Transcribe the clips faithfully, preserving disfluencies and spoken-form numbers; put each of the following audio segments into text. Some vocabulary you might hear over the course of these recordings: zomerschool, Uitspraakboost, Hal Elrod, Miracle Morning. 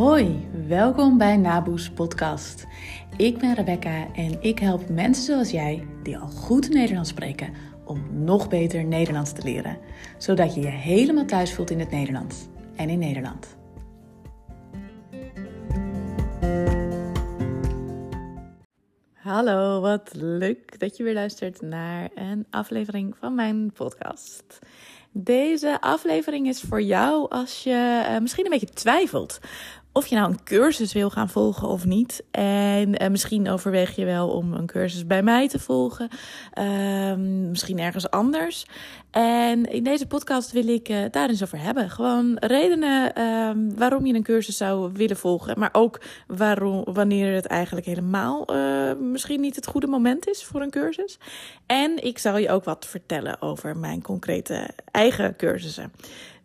Hoi, welkom bij Naboes podcast. Ik ben Rebecca en ik help mensen zoals jij die al goed Nederlands spreken om nog beter Nederlands te leren, zodat je je helemaal thuis voelt in het Nederlands en in Nederland. Hallo, wat leuk dat je weer luistert naar een aflevering van mijn podcast. Deze aflevering is voor jou als je uh, misschien een beetje twijfelt of je nou een cursus wil gaan volgen of niet. En uh, misschien overweeg je wel om een cursus bij mij te volgen. Uh, misschien ergens anders. En in deze podcast wil ik uh, daar eens over hebben. Gewoon redenen uh, waarom je een cursus zou willen volgen. Maar ook waarom, wanneer het eigenlijk helemaal uh, misschien niet het goede moment is voor een cursus. En ik zal je ook wat vertellen over mijn concrete eigen cursussen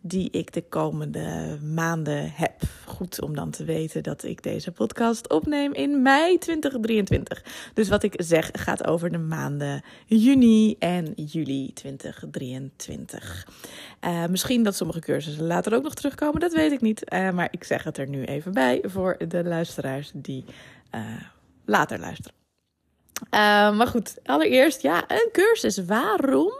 die ik de komende maanden heb. Goed om dan te weten dat ik deze podcast opneem in mei twintig drieëntwintig. Dus wat ik zeg gaat over de maanden juni en juli twintig drieëntwintig. Uh, misschien dat sommige cursussen later ook nog terugkomen, dat weet ik niet. Uh, maar ik zeg het er nu even bij voor de luisteraars die uh, later luisteren. Uh, maar goed, allereerst, ja, een cursus. Waarom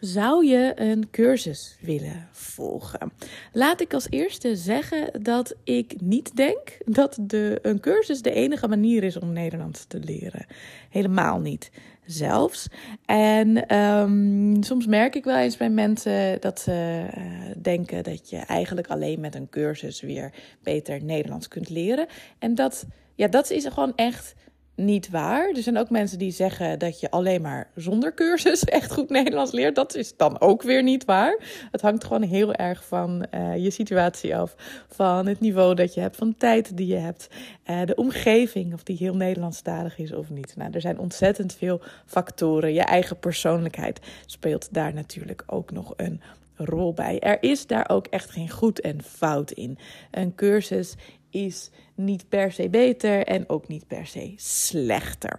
zou je een cursus willen volgen? Laat ik als eerste zeggen dat ik niet denk dat de, een cursus de enige manier is om Nederlands te leren. Helemaal niet. Zelfs. En um, soms merk ik wel eens bij mensen dat ze uh, denken dat je eigenlijk alleen met een cursus weer beter Nederlands kunt leren. En dat, ja, dat is gewoon echt niet waar. Er zijn ook mensen die zeggen dat je alleen maar zonder cursus echt goed Nederlands leert. Dat is dan ook weer niet waar. Het hangt gewoon heel erg van uh, je situatie af. Van het niveau dat je hebt, van de tijd die je hebt. Uh, de omgeving, of die heel Nederlandstalig is of niet. Nou, er zijn ontzettend veel factoren. Je eigen persoonlijkheid speelt daar natuurlijk ook nog een rol bij. Er is daar ook echt geen goed en fout in. Een cursus is niet per se beter en ook niet per se slechter. Um,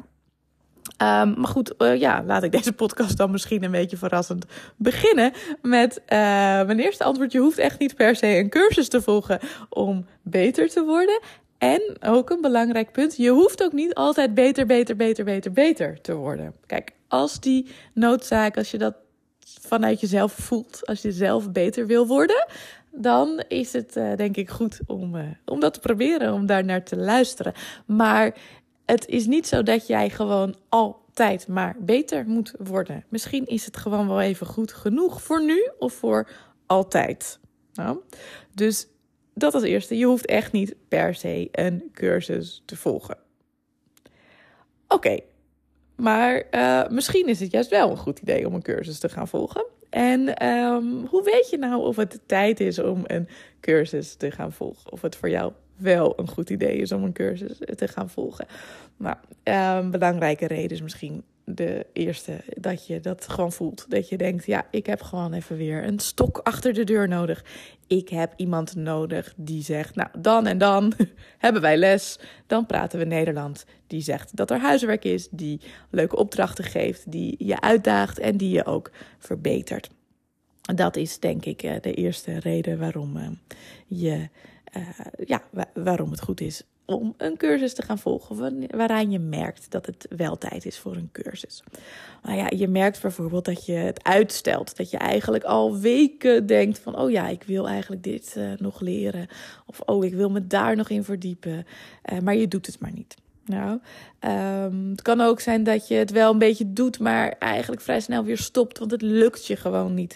maar goed, uh, ja, laat ik deze podcast dan misschien een beetje verrassend beginnen met uh, mijn eerste antwoord. Je hoeft echt niet per se een cursus te volgen om beter te worden. En ook een belangrijk punt, je hoeft ook niet altijd beter, beter, beter, beter, beter te worden. Kijk, als die noodzaak, als je dat vanuit jezelf voelt, als je zelf beter wil worden, dan is het uh, denk ik goed om, uh, om dat te proberen, om daar naar te luisteren. Maar het is niet zo dat jij gewoon altijd maar beter moet worden. Misschien is het gewoon wel even goed genoeg voor nu of voor altijd. Nou, dus dat als eerste. Je hoeft echt niet per se een cursus te volgen. Oké. Okay. Maar uh, misschien is het juist wel een goed idee om een cursus te gaan volgen. En um, hoe weet je nou of het de tijd is om een cursus te gaan volgen? Of het voor jou wel een goed idee is om een cursus te gaan volgen? Nou, um, belangrijke reden is misschien de eerste, dat je dat gewoon voelt. Dat je denkt, ja, ik heb gewoon even weer een stok achter de deur nodig. Ik heb iemand nodig die zegt, nou, dan en dan hebben wij les. Dan praten we Nederland. Die zegt dat er huiswerk is, die leuke opdrachten geeft, die je uitdaagt en die je ook verbetert. Dat is denk ik de eerste reden waarom je, ja, waarom het goed is om een cursus te gaan volgen, waaraan je merkt dat het wel tijd is voor een cursus. Maar ja, je merkt bijvoorbeeld dat je het uitstelt, dat je eigenlijk al weken denkt van, oh ja, ik wil eigenlijk dit uh, nog leren, of oh, ik wil me daar nog in verdiepen, uh, maar je doet het maar niet. Nou, um, het kan ook zijn dat je het wel een beetje doet, maar eigenlijk vrij snel weer stopt, want het lukt je gewoon niet.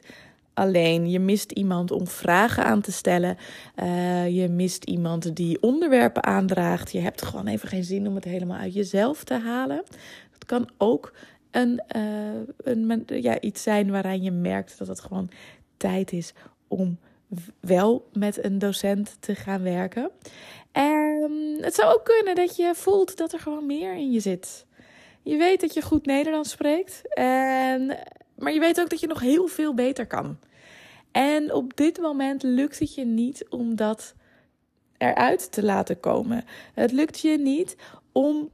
Alleen, je mist iemand om vragen aan te stellen. Uh, je mist iemand die onderwerpen aandraagt. Je hebt gewoon even geen zin om het helemaal uit jezelf te halen. Dat kan ook een, uh, een, ja, iets zijn waaraan je merkt dat het gewoon tijd is om wel met een docent te gaan werken. En het zou ook kunnen dat je voelt dat er gewoon meer in je zit. Je weet dat je goed Nederlands spreekt en... maar je weet ook dat je nog heel veel beter kan. En op dit moment lukt het je niet om dat eruit te laten komen. Het lukt je niet om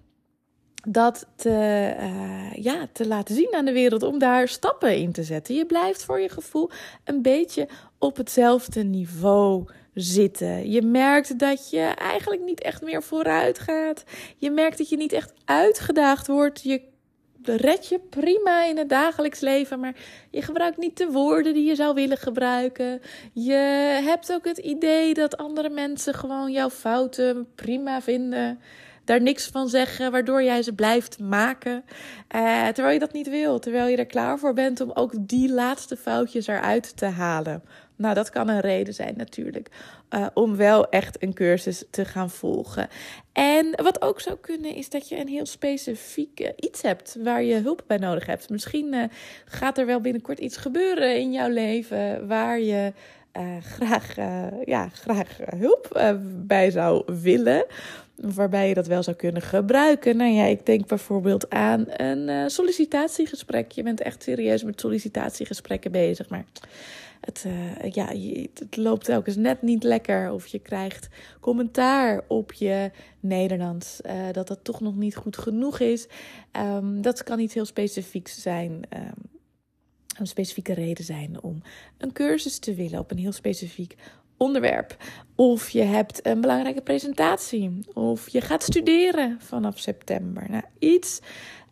dat te, uh, ja, te laten zien aan de wereld, om daar stappen in te zetten. Je blijft voor je gevoel een beetje op hetzelfde niveau zitten. Je merkt dat je eigenlijk niet echt meer vooruit gaat. Je merkt dat je niet echt uitgedaagd wordt. Je red je prima in het dagelijks leven, maar je gebruikt niet de woorden die je zou willen gebruiken. Je hebt ook het idee dat andere mensen gewoon jouw fouten prima vinden, daar niks van zeggen, waardoor jij ze blijft maken. Eh, terwijl je dat niet wil, terwijl je er klaar voor bent om ook die laatste foutjes eruit te halen. Nou, dat kan een reden zijn natuurlijk, uh, om wel echt een cursus te gaan volgen. En wat ook zou kunnen is dat je een heel specifiek uh, iets hebt waar je hulp bij nodig hebt. Misschien uh, gaat er wel binnenkort iets gebeuren in jouw leven waar je uh, graag, uh, ja, graag hulp uh, bij zou willen. Waarbij je dat wel zou kunnen gebruiken. Nou ja, ik denk bijvoorbeeld aan een uh, sollicitatiegesprek. Je bent echt serieus met sollicitatiegesprekken bezig, maar het, uh, ja, het loopt telkens net niet lekker. Of je krijgt commentaar op je Nederlands, uh, dat dat toch nog niet goed genoeg is. Um, dat kan iets heel specifieks zijn. Um, een specifieke reden zijn om een cursus te willen op een heel specifiek onderwerp. Of je hebt een belangrijke presentatie. Of je gaat studeren vanaf september. Nou, iets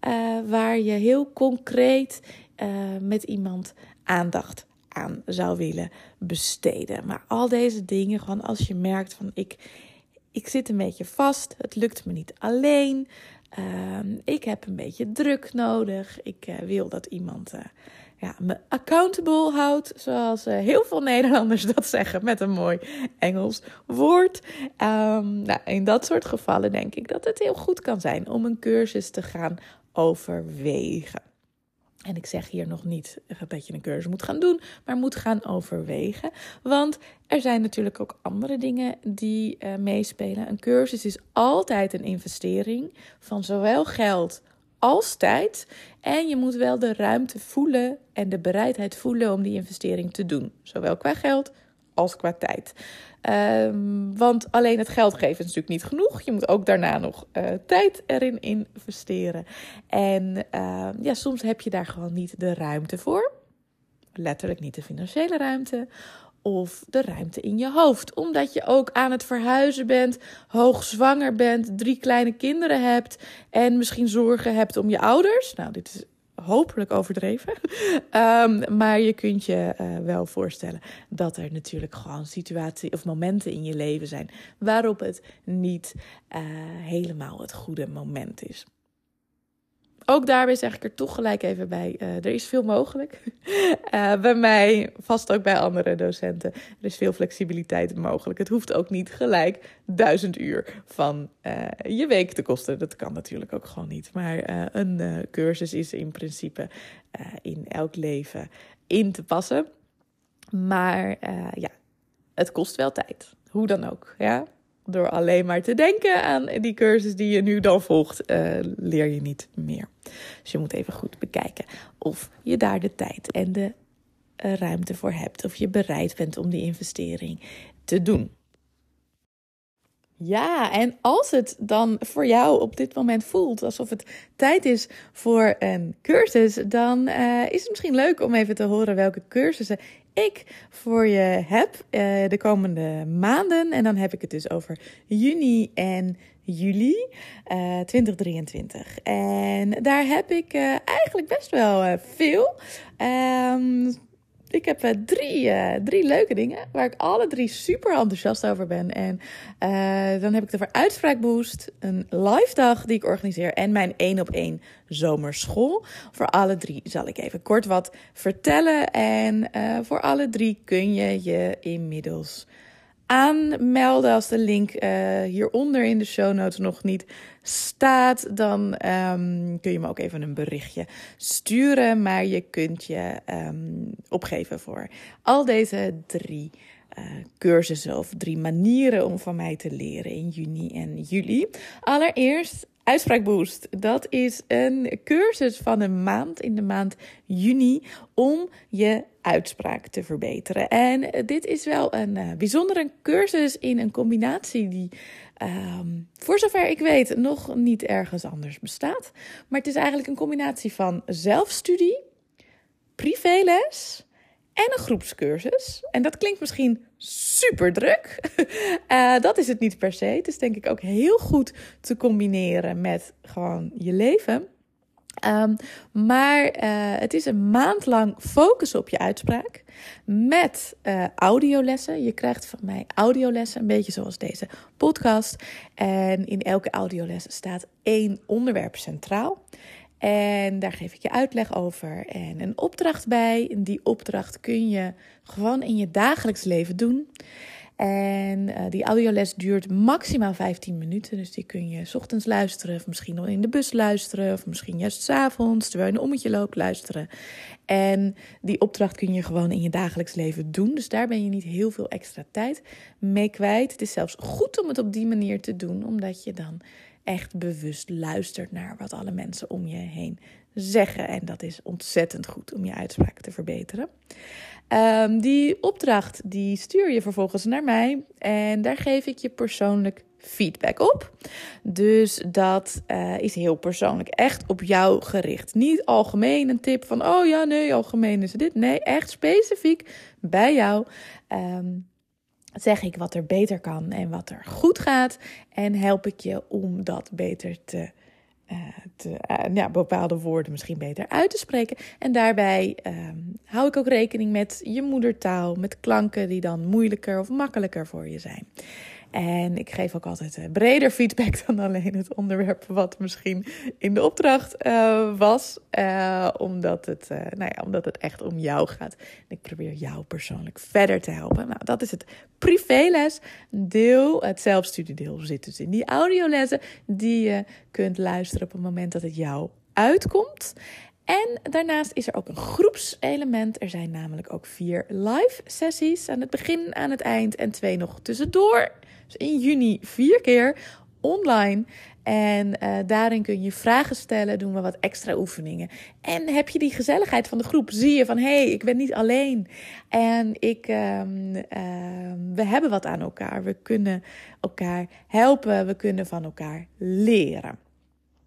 uh, waar je heel concreet uh, met iemand aandacht aan zou willen besteden. Maar al deze dingen, gewoon als je merkt van ik, ik zit een beetje vast, het lukt me niet alleen, uh, ik heb een beetje druk nodig, ik uh, wil dat iemand uh, ja, me accountable houdt, zoals uh, heel veel Nederlanders dat zeggen met een mooi Engels woord. Um, nou, in dat soort gevallen denk ik dat het heel goed kan zijn om een cursus te gaan overwegen. En ik zeg hier nog niet dat je een cursus moet gaan doen, maar moet gaan overwegen. Want er zijn natuurlijk ook andere dingen die uh, meespelen. Een cursus is altijd een investering van zowel geld als tijd. En je moet wel de ruimte voelen en de bereidheid voelen om die investering te doen. Zowel qua geld als qua tijd. Um, want alleen het geld geven is natuurlijk niet genoeg. Je moet ook daarna nog uh, tijd erin investeren. En uh, ja, soms heb je daar gewoon niet de ruimte voor. Letterlijk niet de financiële ruimte. Of de ruimte in je hoofd. Omdat je ook aan het verhuizen bent, hoogzwanger bent, drie kleine kinderen hebt en misschien zorgen hebt om je ouders. Nou, dit is hopelijk overdreven. Um, maar je kunt je uh, wel voorstellen dat er natuurlijk gewoon situaties of momenten in je leven zijn waarop het niet uh, helemaal het goede moment is. Ook daarbij zeg ik er toch gelijk even bij, uh, er is veel mogelijk. Uh, bij mij, vast ook bij andere docenten, er is veel flexibiliteit mogelijk. Het hoeft ook niet gelijk duizend uur van uh, je week te kosten. Dat kan natuurlijk ook gewoon niet. Maar uh, een uh, cursus is in principe uh, in elk leven in te passen. Maar uh, ja, het kost wel tijd. Hoe dan ook, ja. Door alleen maar te denken aan die cursus die je nu dan volgt, uh, leer je niet meer. Dus je moet even goed bekijken of je daar de tijd en de uh, ruimte voor hebt. Of je bereid bent om die investering te doen. Ja, en als het dan voor jou op dit moment voelt alsof het tijd is voor een cursus, dan uh, is het misschien leuk om even te horen welke cursussen ik voor je heb uh, de komende maanden. En dan heb ik het dus over juni en juli uh, twintig drieëntwintig. En daar heb ik uh, eigenlijk best wel uh, veel. Um, Ik heb uh, drie, uh, drie leuke dingen waar ik alle drie super enthousiast over ben. En uh, dan heb ik het over Uitspraakboost, een live dag die ik organiseer en mijn één op één zomerschool. Voor alle drie zal ik even kort wat vertellen. En uh, voor alle drie kun je je inmiddels aanmelden. Als de link uh, hieronder in de show notes nog niet staat, dan um, kun je me ook even een berichtje sturen. Maar je kunt je um, opgeven voor al deze drie uh, cursussen of drie manieren om van mij te leren in juni en juli. Allereerst Uitspraakboost, dat is een cursus van een maand in de maand juni om je uitspraak te verbeteren. En dit is wel een uh, bijzondere cursus in een combinatie die um, voor zover ik weet nog niet ergens anders bestaat. Maar het is eigenlijk een combinatie van zelfstudie, privéles en een groepscursus. En dat klinkt misschien super druk. Uh, dat is het niet per se. Het is denk ik ook heel goed te combineren met gewoon je leven. Um, maar uh, het is een maand lang focussen op je uitspraak met uh, audiolessen. Je krijgt van mij audiolessen, een beetje zoals deze podcast. En in elke audioles staat één onderwerp centraal. En daar geef ik je uitleg over en een opdracht bij. En die opdracht kun je gewoon in je dagelijks leven doen. En uh, die audioles duurt maximaal vijftien minuten. Dus die kun je 's ochtends luisteren, of misschien nog in de bus luisteren, of misschien juist 's avonds terwijl je een ommetje loopt luisteren. En die opdracht kun je gewoon in je dagelijks leven doen. Dus daar ben je niet heel veel extra tijd mee kwijt. Het is zelfs goed om het op die manier te doen, omdat je dan echt bewust luistert naar wat alle mensen om je heen zeggen. En dat is ontzettend goed om je uitspraak te verbeteren. Um, die opdracht die stuur je vervolgens naar mij. En daar geef ik je persoonlijk feedback op. Dus dat uh, is heel persoonlijk. Echt op jou gericht. Niet algemeen een tip van, oh ja, nee, algemeen is dit. Nee, echt specifiek bij jou. Um, Zeg ik wat er beter kan en wat er goed gaat. En help ik je om dat beter te, uh, te uh, ja, bepaalde woorden misschien beter uit te spreken. En daarbij uh, hou ik ook rekening met je moedertaal. Met klanken die dan moeilijker of makkelijker voor je zijn. En ik geef ook altijd uh, breder feedback dan alleen het onderwerp wat misschien in de opdracht uh, was. Uh, omdat, het, uh, nou ja, omdat het echt om jou gaat. En ik probeer jou persoonlijk verder te helpen. Nou, dat is het privélesdeel. Het zelfstudiedeel zit dus in die audiolessen die je kunt luisteren op het moment dat het jou uitkomt. En daarnaast is er ook een groepselement. Er zijn namelijk ook vier live sessies aan het begin, aan het eind en twee nog tussendoor. Dus in juni vier keer online. En uh, daarin kun je vragen stellen, doen we wat extra oefeningen. En heb je die gezelligheid van de groep, zie je van, hé, hey, ik ben niet alleen. En ik, um, uh, we hebben wat aan elkaar. We kunnen elkaar helpen, we kunnen van elkaar leren.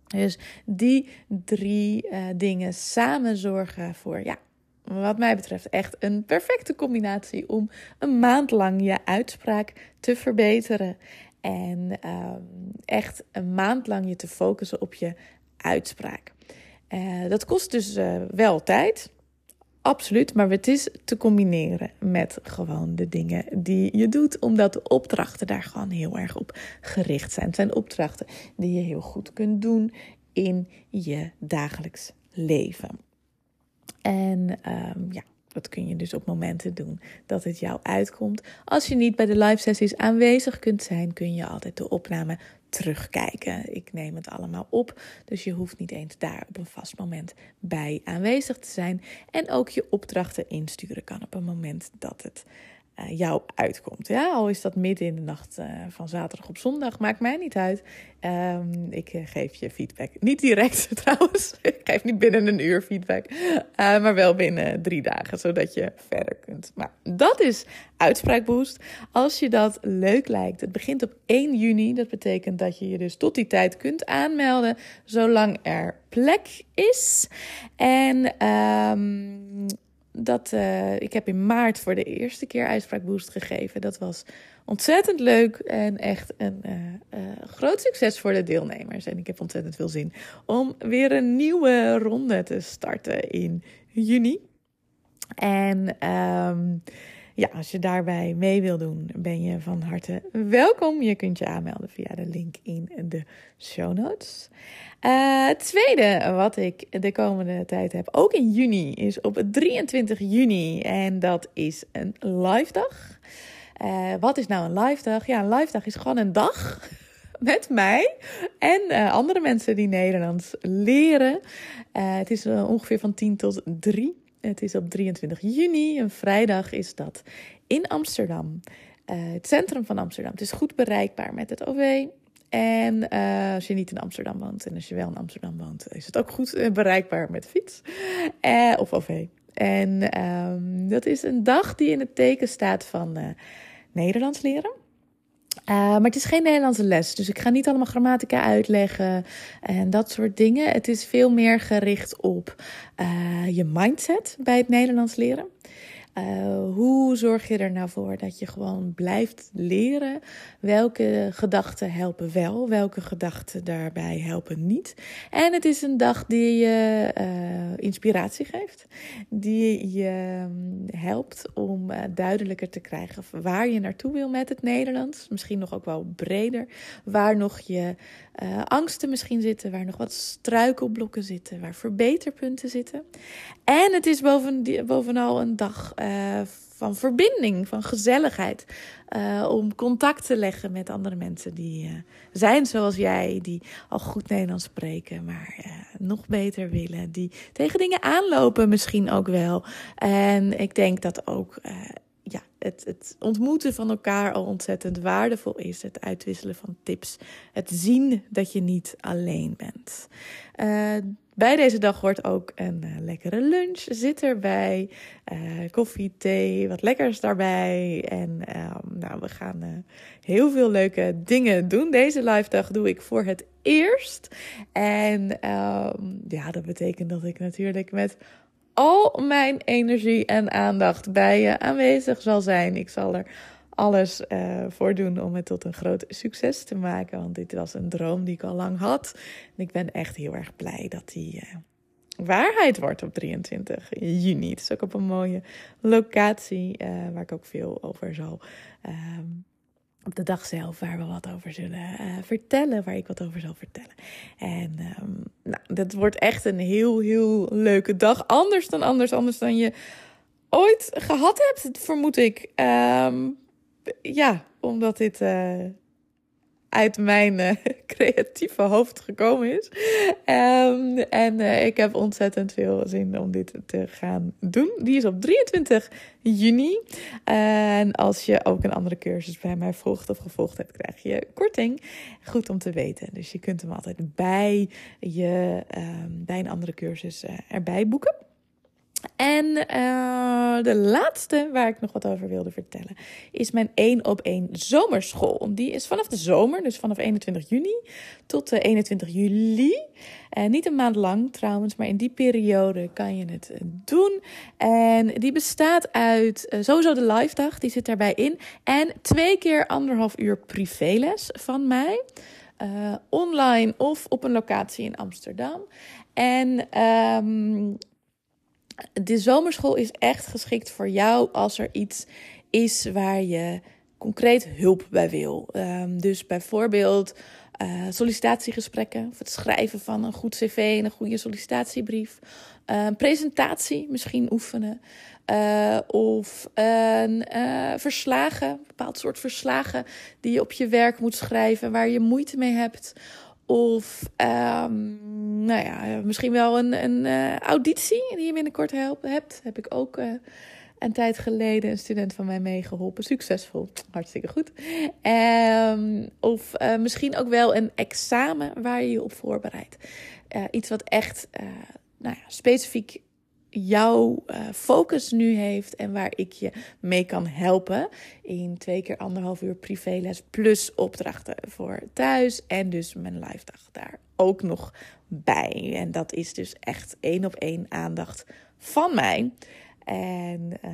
Dus die drie uh, dingen samen zorgen voor, ja, wat mij betreft echt een perfecte combinatie om een maand lang je uitspraak te verbeteren. En uh, echt een maand lang je te focussen op je uitspraak. Uh, dat kost dus uh, wel tijd, absoluut, maar het is te combineren met gewoon de dingen die je doet, omdat de opdrachten daar gewoon heel erg op gericht zijn. Het zijn opdrachten die je heel goed kunt doen in je dagelijks leven. En um, ja, dat kun je dus op momenten doen dat het jou uitkomt. Als je niet bij de live sessies aanwezig kunt zijn, kun je altijd de opname terugkijken. Ik neem het allemaal op, dus je hoeft niet eens daar op een vast moment bij aanwezig te zijn. En ook je opdrachten insturen kan op een moment dat het uh, jou uitkomt. Ja, al is dat midden in de nacht uh, van zaterdag op zondag, maakt mij niet uit. Um, ik uh, geef je feedback. Niet direct trouwens, ik geef niet binnen een uur feedback, uh, maar wel binnen drie dagen, zodat je verder kunt. Maar dat is Uitspraakboost. Als je dat leuk lijkt, het begint op één juni, dat betekent dat je je dus tot die tijd kunt aanmelden, zolang er plek is. En um, dat, uh, ik heb in maart voor de eerste keer Uitspraakboost gegeven, dat was ontzettend leuk en echt een uh, uh, groot succes voor de deelnemers. En ik heb ontzettend veel zin om weer een nieuwe ronde te starten in juni. En um, ja, als je daarbij mee wil doen, ben je van harte welkom. Je kunt je aanmelden via de link in de show notes. Uh, het tweede wat ik de komende tijd heb, ook in juni, is op drieëntwintig juni. En dat is een live dag. Uh, wat is nou een live dag? Ja, een live dag is gewoon een dag met mij en uh, andere mensen die Nederlands leren. Uh, het is uh, ongeveer van tien tot drie. Het is op drieëntwintig juni, een vrijdag is dat, in Amsterdam. Uh, het centrum van Amsterdam. Het is goed bereikbaar met het O V. En uh, als je niet in Amsterdam woont en als je wel in Amsterdam woont, is het ook goed bereikbaar met fiets uh, of O V. En um, dat is een dag die in het teken staat van uh, Nederlands leren. Uh, maar het is geen Nederlandse les, dus ik ga niet allemaal grammatica uitleggen en dat soort dingen. Het is veel meer gericht op uh, je mindset bij het Nederlands leren. Uh, hoe zorg je er nou voor dat je gewoon blijft leren? Welke gedachten helpen wel? Welke gedachten daarbij helpen niet? En het is een dag die je uh, inspiratie geeft. Die je helpt om uh, duidelijker te krijgen waar je naartoe wil met het Nederlands. Misschien nog ook wel breder. Waar nog je uh, angsten misschien zitten. Waar nog wat struikelblokken zitten. Waar verbeterpunten zitten. En het is boven, bovenal een dag... Uh, Uh, van verbinding, van gezelligheid. Uh, om contact te leggen met andere mensen die uh, zijn zoals jij. Die al goed Nederlands spreken, maar uh, nog beter willen. Die tegen dingen aanlopen misschien ook wel. En ik denk dat ook uh, ja, het, het ontmoeten van elkaar al ontzettend waardevol is. Het uitwisselen van tips. Het zien dat je niet alleen bent. Uh, Bij deze dag hoort ook een uh, lekkere lunch. Zit erbij. Uh, koffie, thee, wat lekkers daarbij. En uh, nou, we gaan uh, heel veel leuke dingen doen. Deze live dag doe ik voor het eerst. En uh, ja, dat betekent dat ik natuurlijk met al mijn energie en aandacht bij je aanwezig zal zijn. Ik zal er alles uh, voordoen om het tot een groot succes te maken. Want dit was een droom die ik al lang had. En ik ben echt heel erg blij dat die uh, waarheid wordt op drieëntwintig juni. Het is ook op een mooie locatie uh, waar ik ook veel over zal... Uh, op de dag zelf waar we wat over zullen uh, vertellen. Waar ik wat over zal vertellen. En um, nou, dat wordt echt een heel, heel leuke dag. Anders dan anders, anders dan je ooit gehad hebt, vermoed ik. Um, Ja, omdat dit uh, uit mijn uh, creatieve hoofd gekomen is. Um, en uh, ik heb ontzettend veel zin om dit te gaan doen. Die is op drieëntwintig juni. Uh, en als je ook een andere cursus bij mij volgt of gevolgd hebt, krijg je korting. Goed om te weten. Dus je kunt hem altijd bij, je, uh, bij een andere cursus uh, erbij boeken. En uh, de laatste waar ik nog wat over wilde vertellen is mijn één op één zomerschool. Die is vanaf de zomer, dus vanaf eenentwintig juni tot uh, eenentwintig juli. Uh, niet een maand lang trouwens, maar in die periode kan je het uh, doen. En die bestaat uit uh, sowieso de live dag, die zit daarbij in. En twee keer anderhalf uur privéles van mij. Uh, online of op een locatie in Amsterdam. En... Um, de zomerschool is echt geschikt voor jou als er iets is waar je concreet hulp bij wil. Um, dus bijvoorbeeld uh, sollicitatiegesprekken of het schrijven van een goed cv en een goede sollicitatiebrief. Een uh, presentatie misschien oefenen. Uh, of een, uh, verslagen, een bepaald soort verslagen die je op je werk moet schrijven waar je moeite mee hebt. Of um, nou ja, misschien wel een, een uh, auditie die je binnenkort help, hebt. Heb ik ook uh, een tijd geleden een student van mij meegeholpen. Succesvol, hartstikke goed. Um, of uh, misschien ook wel een examen waar je je op voorbereidt. Uh, iets wat echt uh, nou ja, specifiek jouw uh, focus nu heeft en waar ik je mee kan helpen in twee keer anderhalf uur privéles plus opdrachten voor thuis en dus mijn live dag daar ook nog bij. En dat is dus echt één op één aandacht van mij en uh,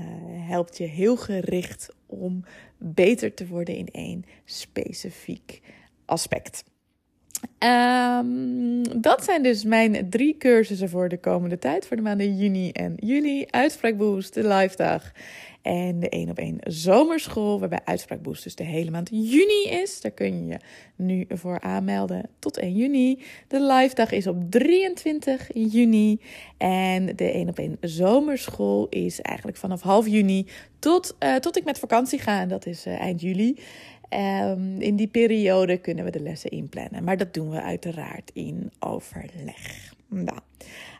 helpt je heel gericht om beter te worden in één specifiek aspect. Um, dat zijn dus mijn drie cursussen voor de komende tijd. Voor de maanden juni en juli. Uitspraakboost, de live dag en de één op één zomerschool. Waarbij Uitspraakboost dus de hele maand juni is. Daar kun je je nu voor aanmelden tot één juni. De live dag is op drieëntwintig juni. En de één op één zomerschool is eigenlijk vanaf half juni tot, uh, tot ik met vakantie ga. En dat is uh, eind juli. Um, in die periode kunnen we de lessen inplannen. Maar dat doen we uiteraard in overleg. Nou,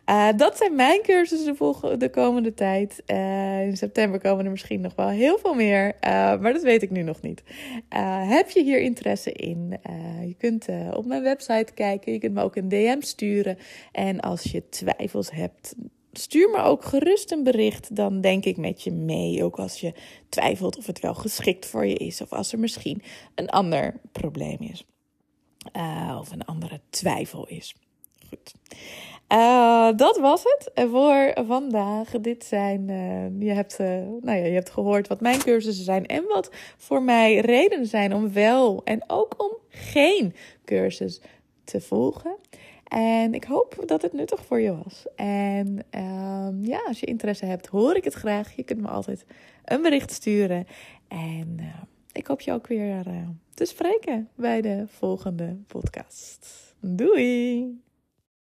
Uh, dat zijn mijn cursussen de, volgende, de komende tijd. Uh, in september komen er misschien nog wel heel veel meer. Uh, maar dat weet ik nu nog niet. Uh, heb je hier interesse in? Uh, je kunt uh, op mijn website kijken. Je kunt me ook een D M sturen. En als je twijfels hebt, stuur me ook gerust een bericht. Dan denk ik met je mee. Ook als je twijfelt of het wel geschikt voor je is. Of als er misschien een ander probleem is. Uh, of een andere twijfel is. Goed. Uh, dat was het voor vandaag. Dit zijn, uh, je hebt, uh, nou ja, je hebt gehoord wat mijn cursussen zijn en wat voor mij redenen zijn om wel en ook om geen cursus te volgen. En ik hoop dat het nuttig voor je was. En uh, ja, als je interesse hebt, hoor ik het graag. Je kunt me altijd een bericht sturen. En uh, ik hoop je ook weer uh, te spreken bij de volgende podcast. Doei!